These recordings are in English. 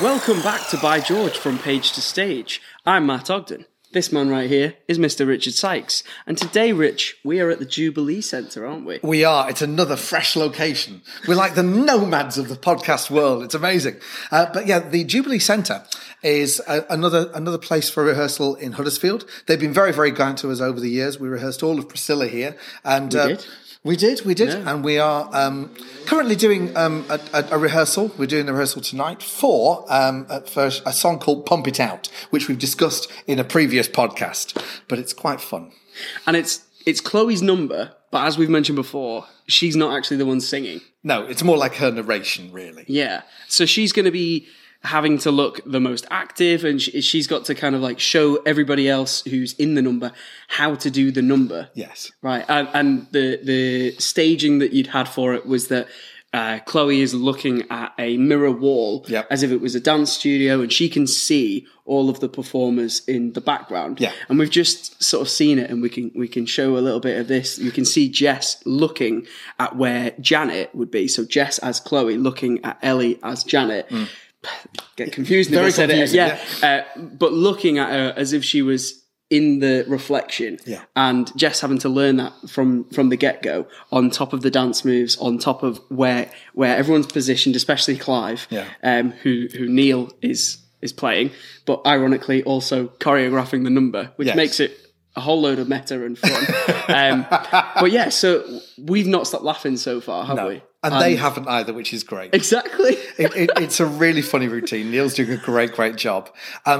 Welcome back to By George from Page to Stage. I'm Matt Ogden. This man right here is Mr. Richard Sykes. And today, Rich, we are at the Jubilee Centre, aren't we? We are. It's another fresh location. We're like the nomads of the podcast world. It's amazing. But yeah, the Jubilee Centre is another place for rehearsal in Huddersfield. They've been very, very kind to us over the years. We rehearsed all of Priscilla here. And We did. Yeah. And we are currently doing a rehearsal. We're doing the rehearsal tonight for a song called Pump It Out, which we've discussed in a previous podcast, but it's quite fun. And it's Chloe's number, but as we've mentioned before, she's not actually the one singing. No, it's more like her narration, really. Yeah. So she's going to be having to look the most active, and she's got to kind of like show everybody else who's in the number how to do the number. Yes. Right. And the staging that you'd had for it was that Chloe is looking at a mirror wall, yep, as if it was a dance studio, and she can see all of the performers in the background. Yeah. And we've just sort of seen it, and we can show a little bit of this. You can see Jess looking at where Janet would be. So Jess as Chloe looking at Ellie as Janet. Mm. Get confused. Very confusing. Yeah. But looking at her as if she was in the reflection, yeah, and Jess having to learn that from the get-go, on top of the dance moves, on top of where everyone's positioned, especially Clive, yeah, who Neil is playing, but ironically also choreographing the number, which, yes, makes it a whole load of meta and fun. But yeah, so we've not stopped laughing so far, have we? And they haven't either, which is great. Exactly. It's a really funny routine. Neil's doing a great job.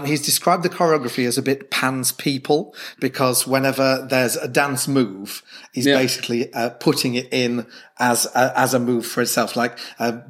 He's described the choreography as a bit Pan's People, because whenever there's a dance move, he's, yeah, basically putting it in as a move for itself, like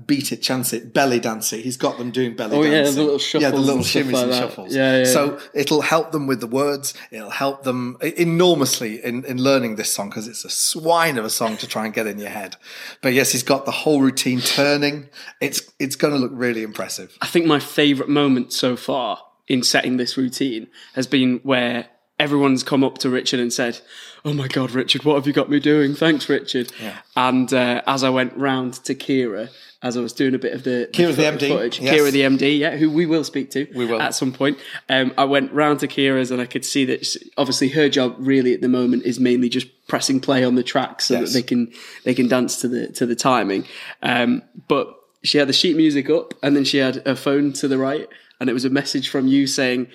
beat it, chance it, belly dance it. He's got them doing belly dancing. Yeah, the little shuffles. Yeah, the little shimmies and shuffles. Yeah, yeah, so it'll help them with the words. It'll help them enormously in learning this song, because it's a swine of a song to try and get in your head. But yes, he's got the whole routine turning. It's going to look really impressive. I think my favourite moment so far in setting this routine has been where everyone's come up to Richard and said, "Oh my God, Richard, what have you got me doing? Thanks, Richard." Yeah. And as I went round to Kira, as I was doing a bit of the Kira the MD footage, yes. Kira the MD, yeah, who we will speak to at some point. I went round to Kira's, and I could see that obviously her job really at the moment is mainly just pressing play on the track so, yes, that they can dance to the timing. But she had the sheet music up, and then she had her phone to the right, and it was a message from you saying,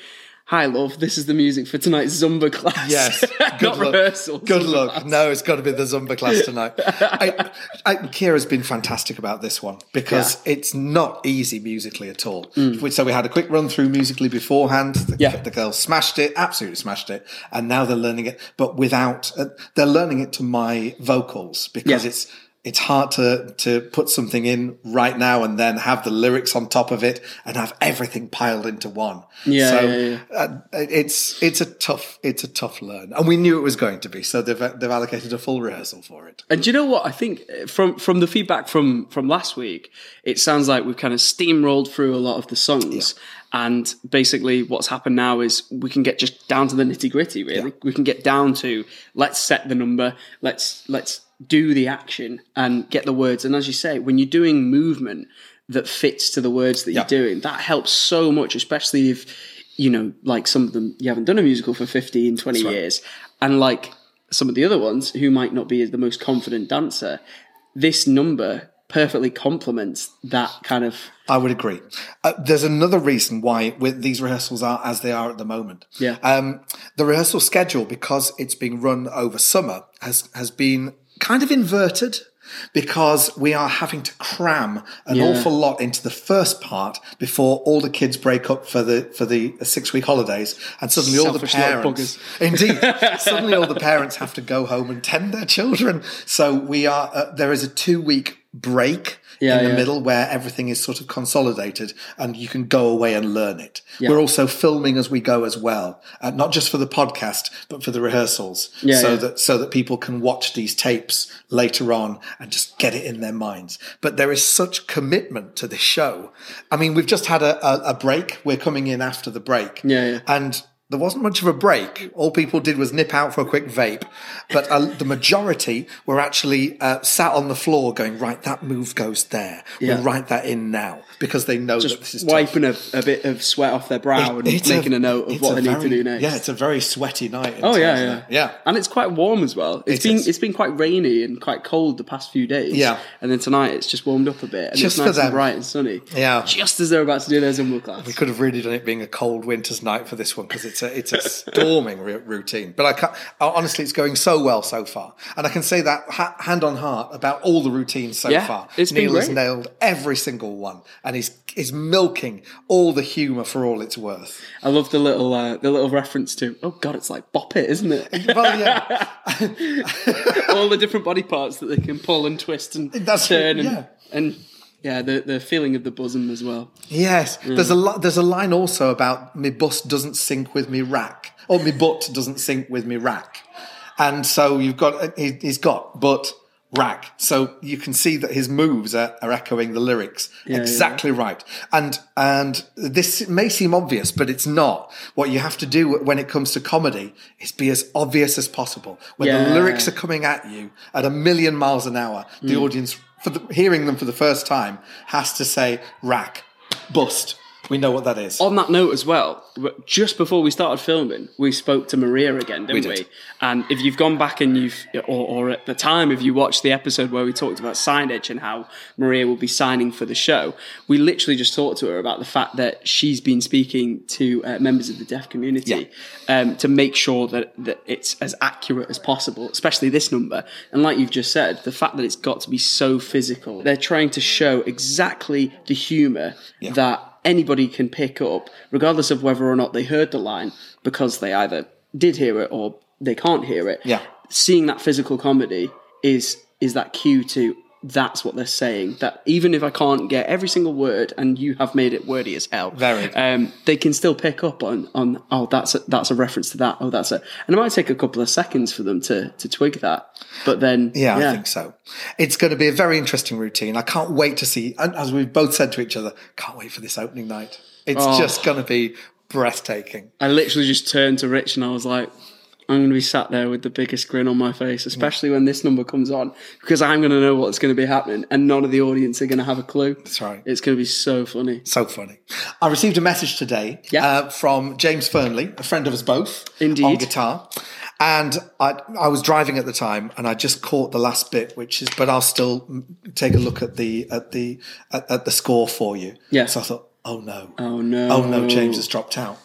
"Hi, love, this is the music for tonight's Zumba class." Yes. Not rehearsal. Good luck. No, it's got to be the Zumba class tonight. Kira's been fantastic about this one, because, yeah, it's not easy musically at all. Mm. So we had a quick run through musically beforehand. The girls smashed it, absolutely smashed it. And now they're learning it, but they're learning it to my vocals, because, yeah, it's hard to put something in right now and then have the lyrics on top of it and have everything piled into one. Yeah. So it's a tough learn, and we knew it was going to be. So they've allocated a full rehearsal for it. And do you know what? I think from the feedback from last week, it sounds like we've kind of steamrolled through a lot of the songs. Yeah. And basically what's happened now is we can get just down to the nitty gritty, really. Yeah. We can get down to, let's set the number, let's do the action and get the words. And as you say, when you're doing movement that fits to the words that, yeah, you're doing, that helps so much, especially if, you know, like some of them, you haven't done a musical for 15, 20 right, years. And like some of the other ones who might not be the most confident dancer, this number perfectly complements that kind of... I would agree. There's another reason why these rehearsals are as they are at the moment. Yeah. The rehearsal schedule, because it's being run over summer, has been kind of inverted, because we are having to cram an, yeah, awful lot into the first part before all the kids break up for the 6-week holidays, and suddenly selfish all the parents, indeed, suddenly all the parents have to go home and tend their children. So we are there is a 2-week break, yeah, in the, yeah, middle, where everything is sort of consolidated and you can go away and learn it. Yeah. We're also filming as we go as well, not just for the podcast, but for the rehearsals, yeah, so that people can watch these tapes later on and just get it in their minds. But there is such commitment to this show. I mean, we've just had a break. We're coming in after the break, yeah, yeah, and There wasn't much of a break. All people did was nip out for a quick vape. But the majority were actually sat on the floor going, right, that move goes there. Yeah. We'll write that in now. Because they know just that this is wiping a bit of sweat off their brow and making a note of what they need to do next. Yeah, it's a very sweaty night. Oh, yeah. And it's quite warm as well. It's been quite rainy and quite cold the past few days. Yeah. And then tonight it's just warmed up a bit. And just it's nice for them. And bright and sunny. Yeah. Just as they're about to do their Zumba class. We could have really done it being a cold winter's night for this one because it's a storming routine. But I can't, honestly, it's going so well so far. And I can say that hand on heart about all the routines so far. Neil has nailed every single one. And he's milking all the humour for all it's worth. I love the little reference to, oh God, it's like Bop It, isn't it? Well, yeah. All the different body parts that they can pull and twist and turn and yeah, the feeling of the bosom as well. Yes, there's a line also about me bus doesn't sink with me rack, or me butt doesn't sink with me rack, and so you've got he's got butt rack, so you can see that his moves are echoing the lyrics right. And this may seem obvious, but it's not. What you have to do when it comes to comedy is be as obvious as possible. When the lyrics are coming at you at 1,000,000 miles an hour, the audience. Hearing them for the first time, has to say, rack, bust. We know what that is. On that note as well, just before we started filming, we spoke to Maria again, didn't we? And if you've gone back and or at the time, if you watched the episode where we talked about signage and how Maria will be signing for the show, we literally just talked to her about the fact that she's been speaking to members of the deaf community to make sure that it's as accurate as possible, especially this number. And like you've just said, the fact that it's got to be so physical. They're trying to show exactly the humour that anybody can pick up, regardless of whether or not they heard the line, because they either did hear it or they can't hear it. Yeah. Seeing that physical comedy is that cue to that's what they're saying. That even if I can't get every single word, and you have made it wordy as hell, very. They can still pick up on that's a reference to that. Oh, that's it. And it might take a couple of seconds for them to twig that, but then I think so. It's going to be a very interesting routine. I can't wait to see. And as we've both said to each other, can't wait for this opening night. It's just going to be breathtaking. I literally just turned to Rich and I was like, I'm going to be sat there with the biggest grin on my face, especially when this number comes on, because I'm going to know what's going to be happening and none of the audience are going to have a clue. That's right. It's going to be so funny. So funny. I received a message today from James Fernley, a friend of us both, indeed, on guitar. And I was driving at the time and I just caught the last bit, which is, but I'll still take a look at the score for you. Yeah. So I thought, oh no, James has dropped out.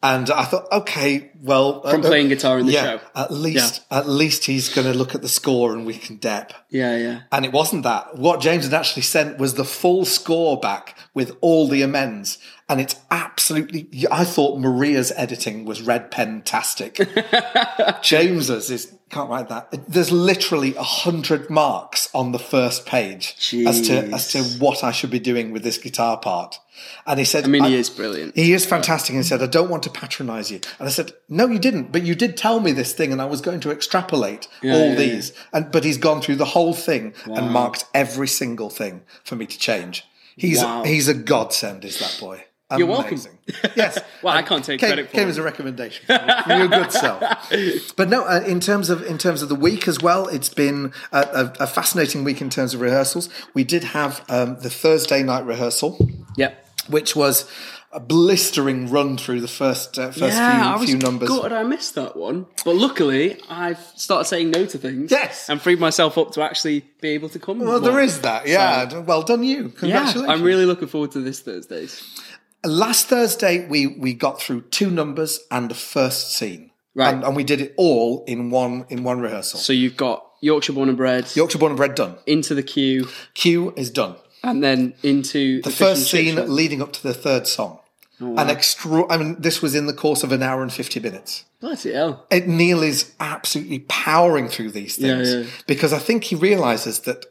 And I thought, okay, well, from playing guitar in the show, at least he's going to look at the score and we can dep. Yeah. And it wasn't that. What James had actually sent was the full score back with all the amends, and it's absolutely. I thought Maria's editing was red pen-tastic. James's is. Can't write that. There's literally 100 marks on the first page. Jeez. as to what I should be doing with this guitar part. And he said, he is brilliant. He is fantastic. And he said, I don't want to patronise you. And I said, no, you didn't. But you did tell me this thing and I was going to extrapolate all these. But he's gone through the whole thing and marked every single thing for me to change. He's a godsend, is that boy. Amazing. You're welcome. Yes. Well, I can't take credit for it. Came as a recommendation from your good self. But no, in terms of the week as well, it's been a fascinating week in terms of rehearsals. We did have the Thursday night rehearsal. Yep. Which was a blistering run through the first few numbers. God, I missed that one. But luckily, I've started saying no to things. Yes. And freed myself up to actually be able to come. Well, there is that. Yeah. So, well done, you. Congratulations. Yeah, I'm really looking forward to this Thursday's. Last Thursday, we got through 2 numbers and the first scene. Right. And we did it all in one rehearsal. So you've got Yorkshire-born and Bred. Yorkshire-born and Bred done. Into the queue. Queue is done. And then into the first scene leading up to the third song. Oh, wow. This was in the course of 1 hour and 50 minutes. Bloody hell. Neil is absolutely powering through these things because I think he realises that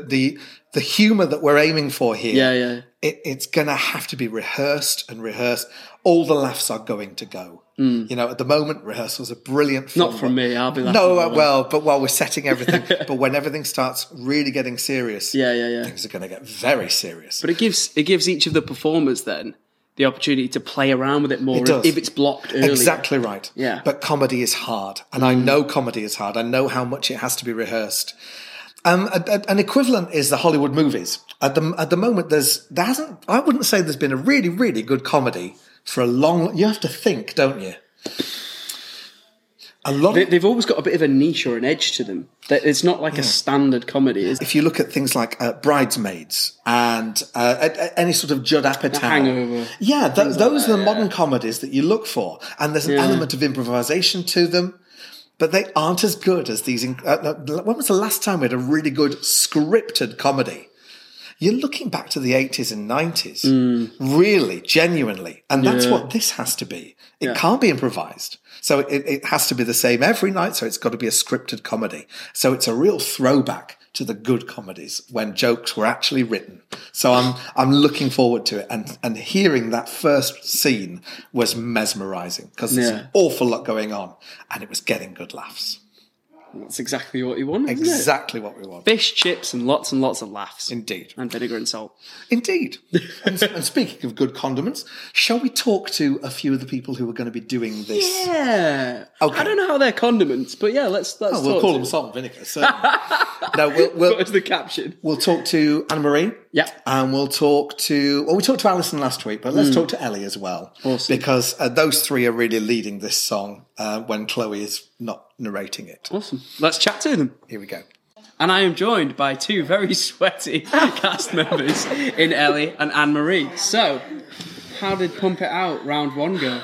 the humour that we're aiming for here, it's going to have to be rehearsed and rehearsed. All the laughs are going to go. Mm. You know, at the moment, rehearsals are brilliant fun. Not from me, I'll be laughing. But while we're setting everything, but when everything starts really getting serious, things are going to get very serious. But it gives each of the performers then the opportunity to play around with it more if it's blocked earlier. Exactly right. Yeah. But comedy is hard. And I know comedy is hard. I know how much it has to be rehearsed. An equivalent is the Hollywood movies. At the moment, there hasn't. I wouldn't say there's been a really, really good comedy for a long. You have to think, don't you? A lot. They've always got a bit of a niche or an edge to them. It's not like a standard comedy. Is it? If you look at things like Bridesmaids and any sort of Judd Apatow, The Hangover, those are the modern comedies that you look for. And there's an element of improvisation to them. But they aren't as good as these. When was the last time we had a really good scripted comedy? You're looking back to the 80s and 90s, really, genuinely. And that's what this has to be. It can't be improvised. So it has to be the same every night. So it's got to be a scripted comedy. So it's a real throwback to the good comedies when jokes were actually written. So I'm looking forward to it. And hearing that first scene was mesmerising because there's an awful lot going on and it was getting good laughs. That's exactly what you want, isn't it? Exactly what we want. Fish, chips and lots of laughs. Indeed. And vinegar and salt. Indeed. And speaking of good condiments, shall we talk to a few of the people who are going to be doing this? Yeah. Okay. I don't know how they're condiments, but let's we'll call them salt and vinegar, certainly. No, we'll put it to the caption. We'll talk to Anne-Marie. Yeah. And we'll talk to... Well, we talked to Alison last week, but let's talk to Ellie as well. Awesome. Because those three are really leading this song when Chloe is not narrating it. Awesome. Let's chat to them. Here we go. And I am joined by two very sweaty cast members in Ellie and Anne-Marie. So, how did Pump It Out round one go?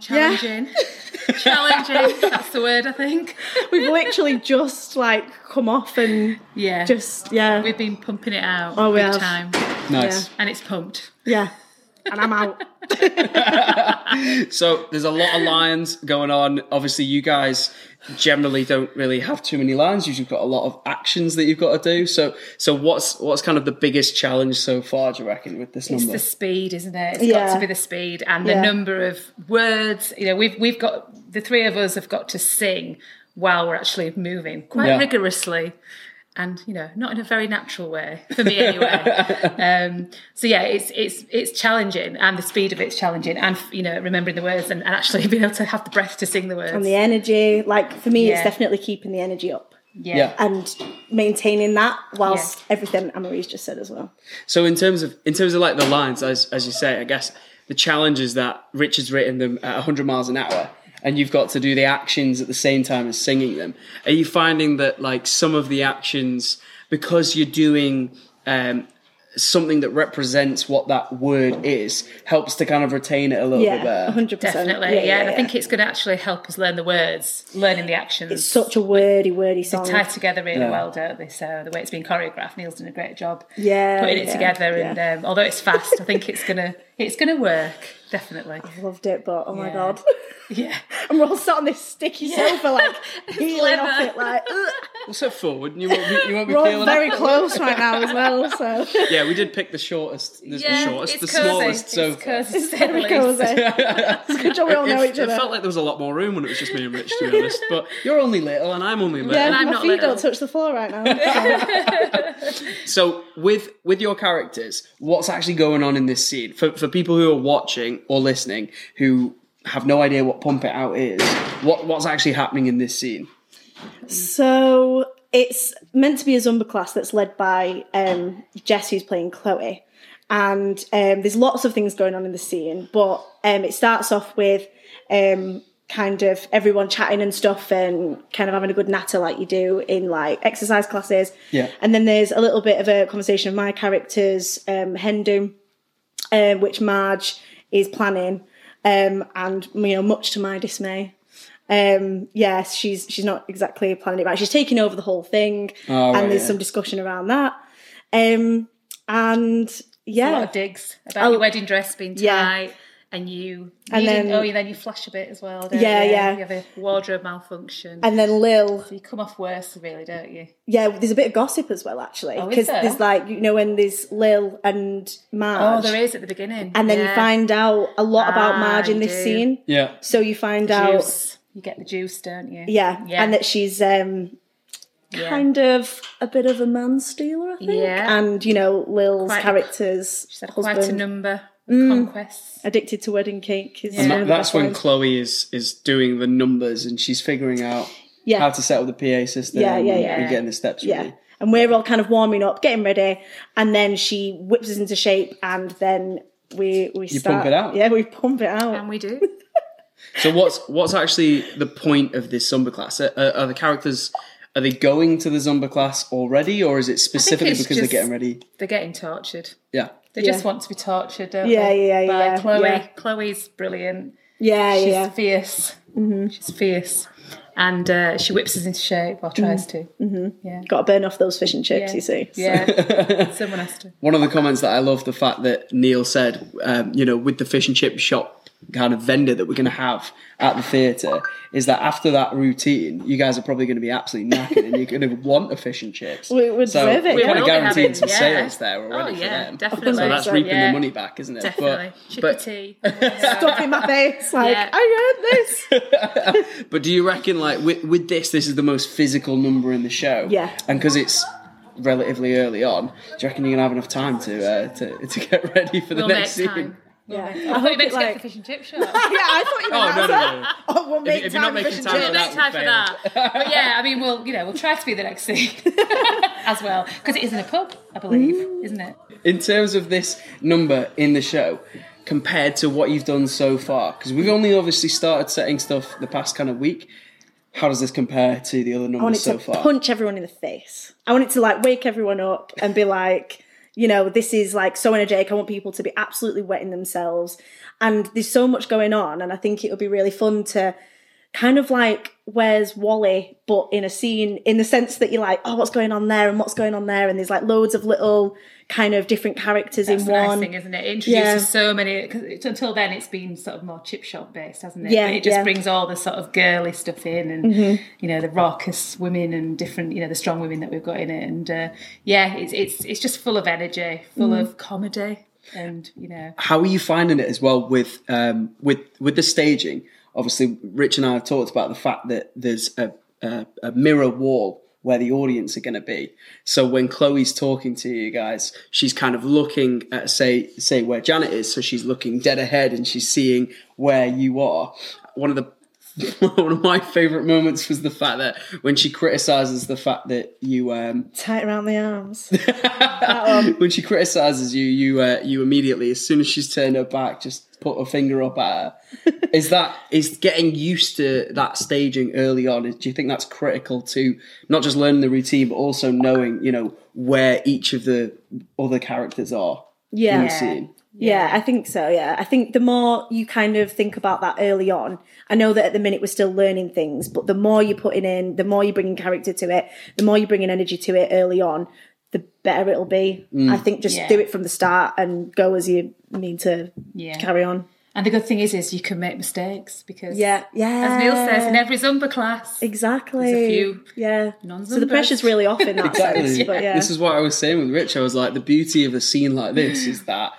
Challenging. Yeah. Challenging. That's the word, I think. We've literally just come off and we've been pumping it out big time. Nice. Yeah. And it's pumped. Yeah. And I'm out. So there's a lot of lines going on. Obviously, you guys generally don't really have too many lines. You've got a lot of actions that you've got to do. So what's kind of the biggest challenge so far, do you reckon, with this number? It's the speed, isn't it? It's got to be the speed and the number of words. You know, we've got, the three of us have got to sing while we're actually moving quite rigorously. And, not in a very natural way, for me anyway. It's challenging, and the speed of it's challenging, and, remembering the words and actually being able to have the breath to sing the words. And the energy. For me, it's definitely keeping the energy up. Yeah. And maintaining that whilst everything Anne-Marie's just said as well. So in terms of the lines, as you say, I guess the challenge is that Richard's written them at 100 miles an hour. And you've got to do the actions at the same time as singing them. Are you finding that some of the actions, because you're doing something that represents what that word is, helps to kind of retain it a little bit better? 100%. Definitely, and I think it's going to actually help us learn the words, learning the actions. It's such a wordy song. They tie together really well, don't they? So the way it's been choreographed, Neil's done a great job putting it together. Yeah. And although it's fast, I think it's going to work. Definitely. I've loved it, but my God. Yeah. And we're all sat on this sticky sofa, peeling off it, ugh. We're so forward, and you won't be peeling off. We're very close right now as well, so. Yeah, we did pick the shortest, the smallest sofa. It's very cozy. It's a good job we all know each other. It felt like there was a lot more room when it was just me and Rich, to be honest, but you're only little and I'm only little. Yeah, and my feet don't touch the floor right now. So with your characters, what's actually going on in this scene? For people who are watching or listening who have no idea what Pump It Out is, what's actually happening in this scene? So it's meant to be a Zumba class that's led by Jess, who's playing Chloe. And there's lots of things going on in the scene, but it starts off with kind of everyone chatting and stuff and kind of having a good natter like you do in exercise classes. Yeah. And then there's a little bit of a conversation of my characters, Hendum, which Marge is planning, and much to my dismay, she's not exactly planning it right. She's taking over the whole thing, there's some discussion around that, and a lot of digs about your wedding dress being tight, and then you flash a bit as well. You have a wardrobe malfunction, and then Lil, so you come off worse, really, don't you? Yeah, there's a bit of gossip as well, actually, because there's when there's Lil and Marge. Oh, there is at the beginning, and then you find out a lot about Marge in this scene. Yeah, so you find out you get the juice, don't you? Yeah, yeah. And that she's kind of a bit of a man stealer, I think. Yeah, and Lil's characters, she's had quite a number. conquests. Addicted to Wedding Cake is one of the best ones. Chloe is doing the numbers and she's figuring out how to set up the PA system and getting the steps ready. And we're all kind of warming up, getting ready, and then she whips us into shape, and then we start. You pump it out. Yeah, we pump it out. And we do. So what's actually the point of this Zumba class? Are the characters, are they going to the Zumba class already, or is it specifically because they're getting ready? They're getting tortured. Yeah. They just want to be tortured, don't they? By Chloe. Yeah. Chloe's brilliant. Yeah. She's fierce. Mm-hmm. She's fierce. And she whips us into shape, or tries to. Mm-hmm. Yeah. Got to burn off those fish and chips, you see. So. Yeah, someone has to. One of the comments that I love, the fact that Neil said, with the fish and chip shop kind of vendor that we're going to have at the theatre, is that after that routine, you guys are probably going to be absolutely knackered and you're going to want a fish and chips. We would serve it. We're kind of guaranteeing some sales there already for them. Definitely. So that's reaping the money back, isn't it? Definitely. But tea. Stuff in my face, I earned this. But do you reckon, with this is the most physical number in the show? Yeah. And because it's relatively early on, do you reckon you're going to have enough time to get ready for the next scene? Yeah, I thought you meant to get the fish and chip shop. Yeah, I thought you meant no. Oh, we'll make time for fish and chips. We'll make time for that. But yeah, I mean, we'll try to be the next scene as well, because it is in a pub, I believe, isn't it? In terms of this number in the show, compared to what you've done so far, because we've only obviously started setting stuff the past kind of week. How does this compare to the other numbers so far? I want it to punch everyone in the face. I want it to wake everyone up and be like, this is so energetic. I want people to be absolutely wetting themselves. And there's so much going on. And I think it would be really fun to kind of where's Wally, but in a scene, in the sense that you're what's going on there and what's going on there. And there's loads of little kind of different characters in one. That's the nice thing, isn't it? It introduces so many, because until then it's been sort of more chip shop based, hasn't it? Yeah. But it just brings all the sort of girly stuff in and, the raucous women and different, the strong women that we've got in it. And it's just full of energy, full of comedy. And, How are you finding it as well with the staging? Obviously, Rich and I have talked about the fact that there's a mirror wall where the audience are going to be. So when Chloe's talking to you guys, she's kind of looking at, say where Janet is. So she's looking dead ahead and she's seeing where you are. One of my favourite moments was the fact that when she criticises the fact that you tight around the arms. When she criticises you immediately, as soon as she's turned her back, just put her finger up at her. Is getting used to that staging early on? Do you think that's critical to not just learning the routine, but also knowing where each of the other characters are? Yeah. In the scene? Yeah, I think so, yeah. I think the more you kind of think about that early on, I know that at the minute we're still learning things, but the more you're putting in, the more you're bringing character to it, the more you're bringing energy to it early on, the better it'll be. I think just do it from the start and go as you mean to carry on. And the good thing is you can make mistakes because, as Neil says, in every Zumba class, exactly, there's a few non-Zumbas. So the pressure's really off in that sense. But, This is what I was saying with Rich. I was like, the beauty of a scene like this is that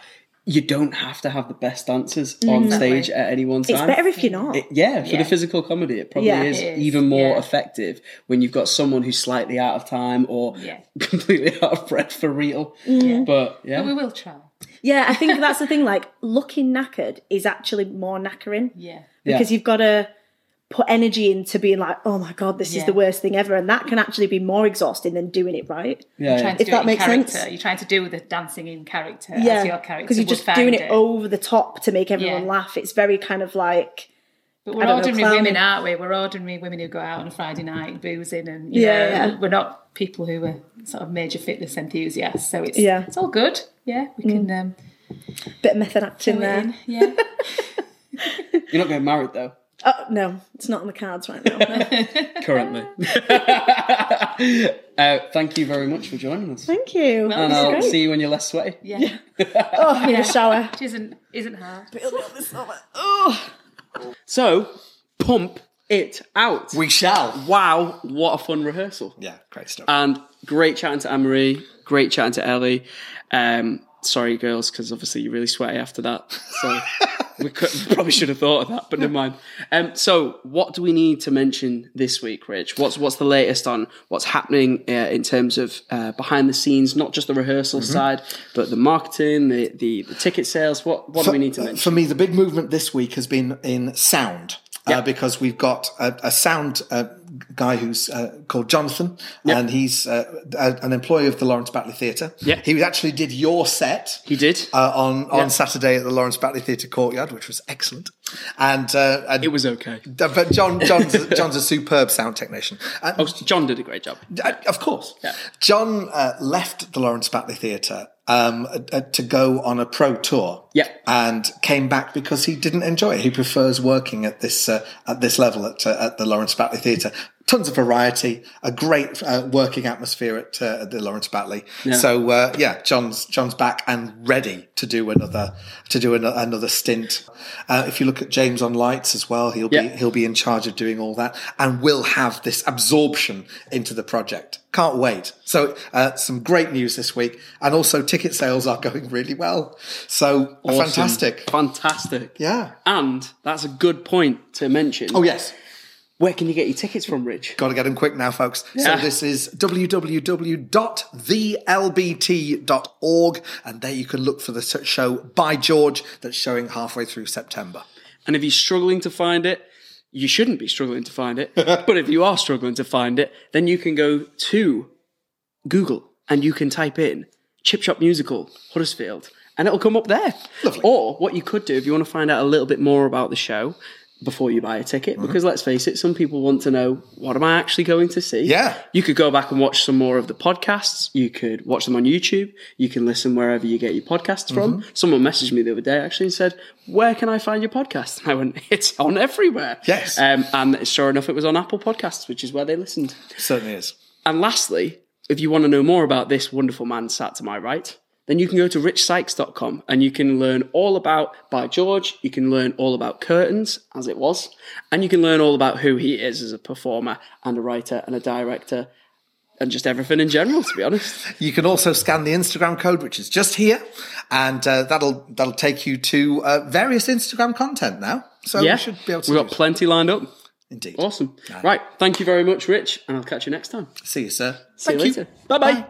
you don't have to have the best dancers on stage at any one time. It's better if you're not. The physical comedy, it probably is even more effective when you've got someone who's slightly out of time or completely out of breath for real. Yeah. But we will try. Yeah, I think that's the thing. Looking knackered is actually more knackering. Yeah. Because you've got to put energy into being oh my God, this is the worst thing ever, and that can actually be more exhausting than doing it right. If that makes sense, you're trying to do the dancing in character as your character, because you're just doing it over the top to make everyone laugh. It's very kind of but we're ordinary women, aren't we? We're ordinary women who go out on a Friday night boozing, and we're not people who are sort of major fitness enthusiasts. So it's it's all good. Yeah, we can bit of method acting there. Yeah, you're not getting married though. Oh, no, it's not on the cards right now. No. Currently. Thank you very much for joining us. Thank you. Well, and I'll see you when you're less sweaty. Yeah. In the shower. Which isn't hard. Building up the summer. Oh. So, pump it out. We shall. Wow, what a fun rehearsal. Yeah, great stuff. And great chatting to Anne-Marie, great chatting to Ellie. Sorry, girls, because obviously you're really sweaty after that. So... We probably should have thought of that, but never mind. So what do we need to mention this week, Rich? What's the latest on what's happening in terms of behind the scenes, not just the rehearsal side, but the marketing, the ticket sales? What do we need to mention? For me, the big movement this week has been in sound. Yep. Because we've got a sound guy who's called Jonathan, and he's an employee of the Lawrence Batley Theatre. Yep. He actually did your set. He did on Saturday at the Lawrence Batley Theatre courtyard, which was excellent. And it was okay. But John's a superb sound technician. John did a great job. Of course, John left the Lawrence Batley Theatre to go on a pro tour, and came back because he didn't enjoy it. He prefers working at this level at the Lawrence Batley Theatre. Tons of variety, a great working atmosphere at the Lawrence Batley. Yeah. So John's back and ready to do another stint. If you look at James on lights as well, he'll be in charge of doing all that, and will have this absorption into the project. Can't wait. So some great news this week, and also ticket sales are going really well. So awesome. Fantastic. Yeah, and that's a good point to mention. Oh yes. Where can you get your tickets from, Rich? Got to get them quick now, folks. Yeah. So this is www.thelbt.org, and there you can look for the show By George that's showing halfway through September. And if you're struggling to find it, you shouldn't be struggling to find it, but if you are struggling to find it, then you can go to Google and you can type in Chip Shop Musical Huddersfield, and it'll come up there. Lovely. Or what you could do if you want to find out a little bit more about the show before you buy a ticket, because let's face it, some people want to know, what am I actually going to see? Yeah. You could go back and watch some more of the podcasts. You could watch them on YouTube. You can listen wherever you get your podcasts from. Someone messaged me the other day actually and said, where can I find your podcast? And I went, it's on everywhere. Yes. And sure enough, it was on Apple Podcasts, which is where they listened. It certainly is. And lastly, if you want to know more about this wonderful man sat to my right, then you can go to richsykes.com and you can learn all about By George, you can learn all about Curtains, as it was, and you can learn all about who he is as a performer and a writer and a director and just everything in general, to be honest. You can also scan the Instagram code, which is just here, and that'll take you to various Instagram content now. So we should be able to We've got plenty lined up. Indeed. Awesome. Right. Thank you very much, Rich, and I'll catch you next time. See you, sir. See you later. Bye-bye. Bye.